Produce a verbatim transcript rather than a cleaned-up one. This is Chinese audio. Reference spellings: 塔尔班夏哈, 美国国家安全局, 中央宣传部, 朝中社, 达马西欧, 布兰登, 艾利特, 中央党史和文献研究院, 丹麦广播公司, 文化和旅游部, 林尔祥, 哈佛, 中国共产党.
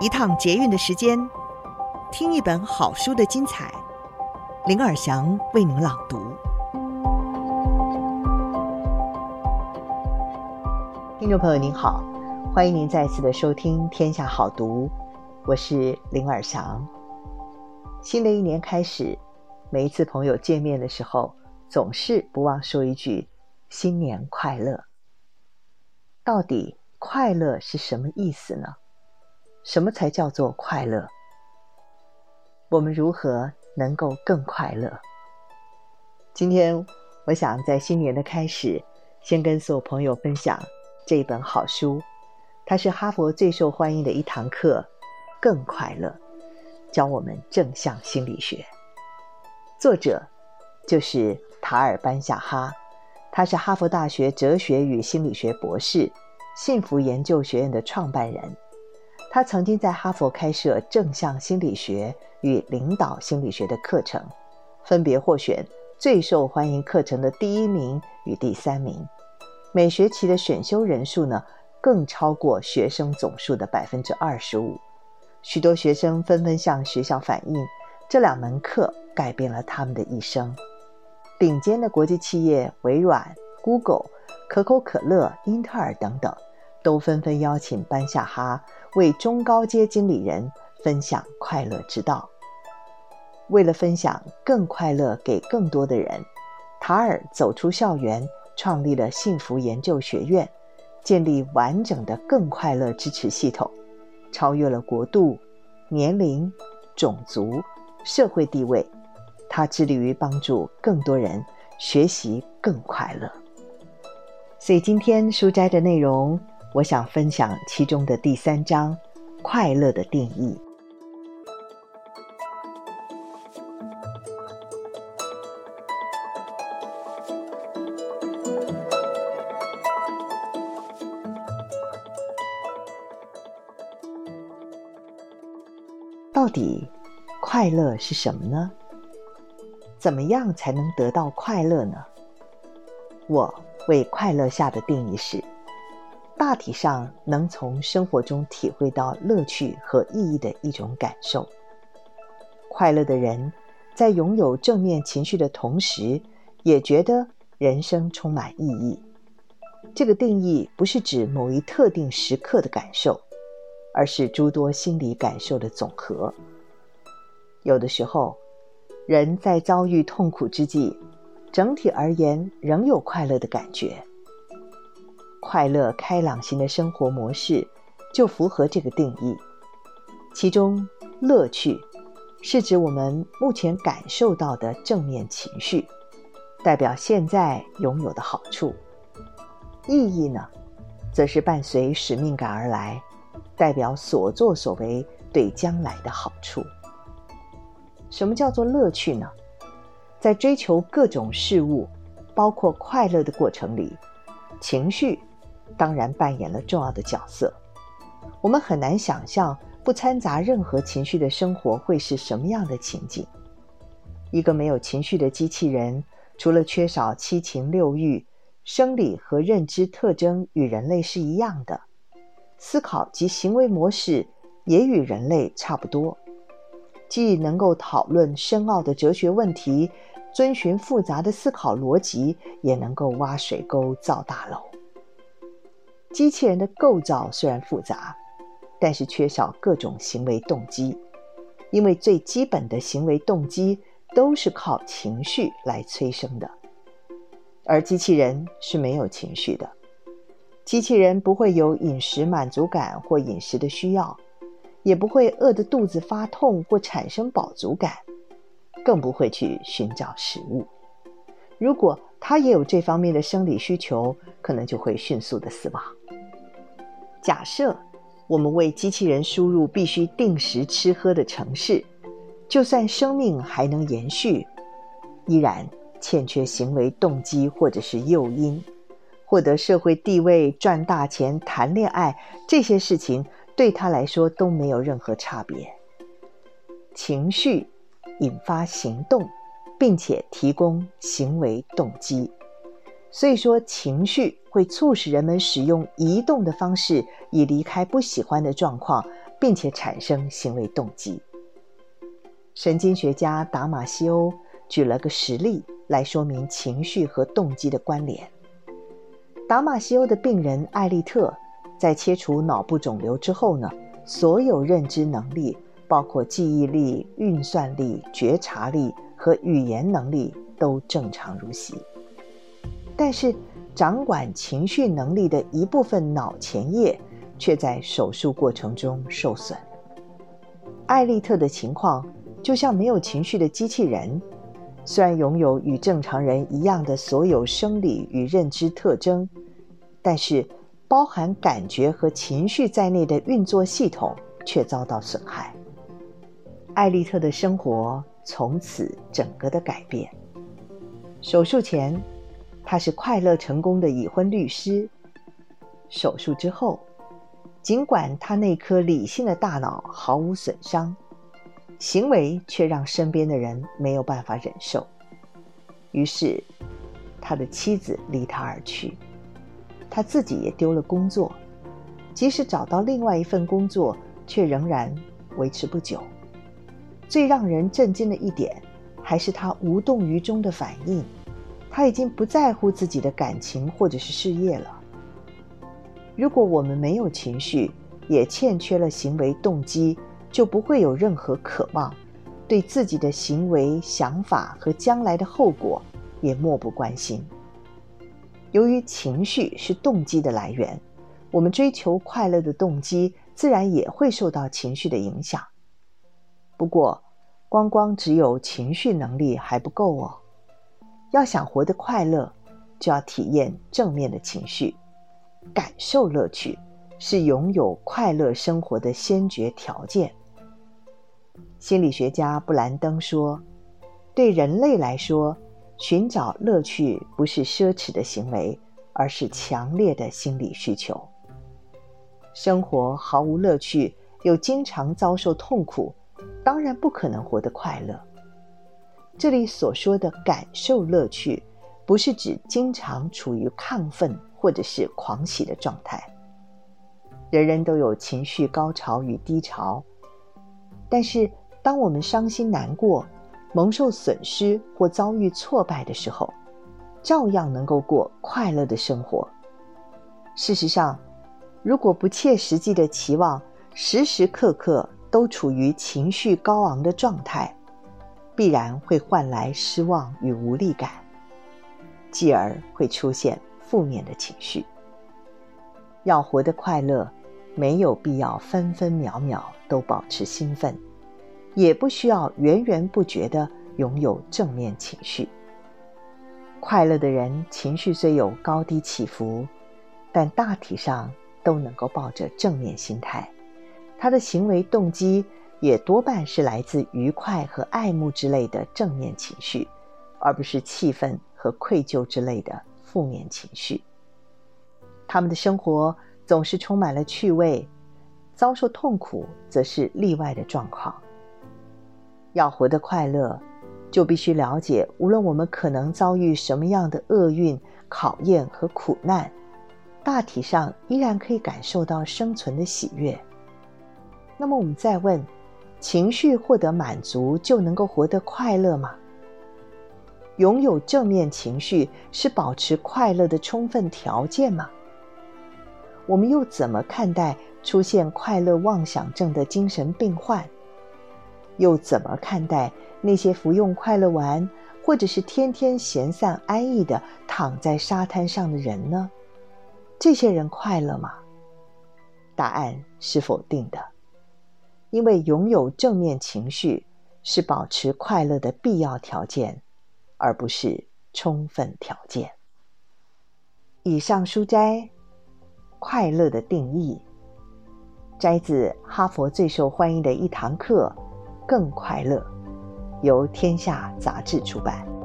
一趟捷运的时间，听一本好书的精彩。林尔祥为您朗读。听众朋友您好，欢迎您再次的收听天下好读，我是林尔祥。新的一年开始，每一次朋友见面的时候，总是不忘说一句新年快乐。到底快乐是什么意思呢？什么才叫做快乐？我们如何能够更快乐？今天我想在新年的开始，先跟所有朋友分享这一本好书，它是哈佛最受欢迎的一堂课，更快乐，教我们正向心理学。作者就是塔尔班夏哈，他是哈佛大学哲学与心理学博士，幸福研究学院的创办人。他曾经在哈佛开设正向心理学与领导心理学的课程，分别获选最受欢迎课程的第一名与第三名。每学期的选修人数呢，更超过学生总数的 百分之二十五。许多学生纷纷向学校反映，这两门课改变了他们的一生。顶尖的国际企业微软、Google、可口可乐、英特尔等等，都纷纷邀请班夏哈为中高阶经理人分享快乐之道。为了分享更快乐给更多的人，塔尔走出校园，创立了幸福研究学院，建立完整的更快乐支持系统，超越了国度、年龄、种族、社会地位，他致力于帮助更多人学习更快乐。所以今天书斋的内容，我想分享其中的第三章，快乐的定义。到底快乐是什么呢？怎么样才能得到快乐呢？我为快乐下的定义是，大体上能从生活中体会到乐趣和意义的一种感受。快乐的人在拥有正面情绪的同时，也觉得人生充满意义。这个定义不是指某一特定时刻的感受，而是诸多心理感受的总和。有的时候，人在遭遇痛苦之际，整体而言仍有快乐的感觉。快乐开朗型的生活模式就符合这个定义。其中，乐趣是指我们目前感受到的正面情绪，代表现在拥有的好处。意义呢，则是伴随使命感而来，代表所作所为对将来的好处。什么叫做乐趣呢？在追求各种事物，包括快乐的过程里，情绪当然扮演了重要的角色。我们很难想象不掺杂任何情绪的生活会是什么样的情景。一个没有情绪的机器人，除了缺少七情六欲，生理和认知特征与人类是一样的，思考及行为模式也与人类差不多。既能够讨论深奥的哲学问题，遵循复杂的思考逻辑，也能够挖水沟造大楼。机器人的构造虽然复杂，但是缺少各种行为动机，因为最基本的行为动机都是靠情绪来催生的，而机器人是没有情绪的。机器人不会有饮食满足感或饮食的需要，也不会饿得肚子发痛或产生饱足感，更不会去寻找食物。如果它也有这方面的生理需求，可能就会迅速的死亡。假设我们为机器人输入必须定时吃喝的程式，就算生命还能延续，依然欠缺行为动机或者是诱因。获得社会地位、赚大钱、谈恋爱，这些事情对他来说都没有任何差别。情绪引发行动，并且提供行为动机。所以说，情绪会促使人们使用移动的方式，以离开不喜欢的状况，并且产生行为动机。神经学家达马西欧举了个实例来说明情绪和动机的关联。达马西欧的病人艾利特在切除脑部肿瘤之后呢，所有认知能力，包括记忆力、运算力、觉察力和语言能力都正常如昔。但是掌管情绪能力的一部分脑前叶却在手术过程中受损。艾利特的情况就像没有情绪的机器人，虽然拥有与正常人一样的所有生理与认知特征，但是包含感觉和情绪在内的运作系统却遭到损害。艾利特的生活从此整个的改变。手术前，他是快乐成功的已婚律师。手术之后，尽管他那颗理性的大脑毫无损伤，行为却让身边的人没有办法忍受，于是他的妻子离他而去，他自己也丢了工作，即使找到另外一份工作，却仍然维持不久。最让人震惊的一点，还是他无动于衷的反应，他已经不在乎自己的感情或者是事业了。如果我们没有情绪，也欠缺了行为动机，就不会有任何渴望，对自己的行为、想法和将来的后果也漠不关心。由于情绪是动机的来源，我们追求快乐的动机自然也会受到情绪的影响。不过，光光只有情绪能力还不够哦。要想活得快乐，就要体验正面的情绪，感受乐趣。是拥有快乐生活的先决条件。心理学家布兰登说，对人类来说，寻找乐趣不是奢侈的行为，而是强烈的心理需求。生活毫无乐趣，又经常遭受痛苦，当然不可能活得快乐。这里所说的感受乐趣，不是指经常处于亢奋或者是狂喜的状态。人人都有情绪高潮与低潮，但是当我们伤心难过，蒙受损失或遭遇挫败的时候，照样能够过快乐的生活。事实上，如果不切实际的期望时时刻刻都处于情绪高昂的状态，必然会换来失望与无力感，继而会出现负面的情绪。要活得快乐，没有必要分分秒秒都保持兴奋，也不需要源源不绝地拥有正面情绪。快乐的人情绪虽有高低起伏，但大体上都能够抱着正面心态，他的行为动机也多半是来自愉快和爱慕之类的正面情绪，而不是气愤和愧疚之类的负面情绪。他们的生活总是充满了趣味，遭受痛苦则是例外的状况。要活得快乐，就必须了解，无论我们可能遭遇什么样的厄运、考验和苦难，大体上依然可以感受到生存的喜悦。那么我们再问，情绪获得满足就能够活得快乐吗？拥有正面情绪是保持快乐的充分条件吗？我们又怎么看待出现快乐妄想症的精神病患？又怎么看待那些服用快乐丸或者是天天闲散安逸的躺在沙滩上的人呢？这些人快乐吗？答案是否定的，因为拥有正面情绪是保持快乐的必要条件，而不是充分条件。以上书摘快乐的定义，摘自哈佛最受欢迎的一堂课《更快乐》，由天下杂志出版。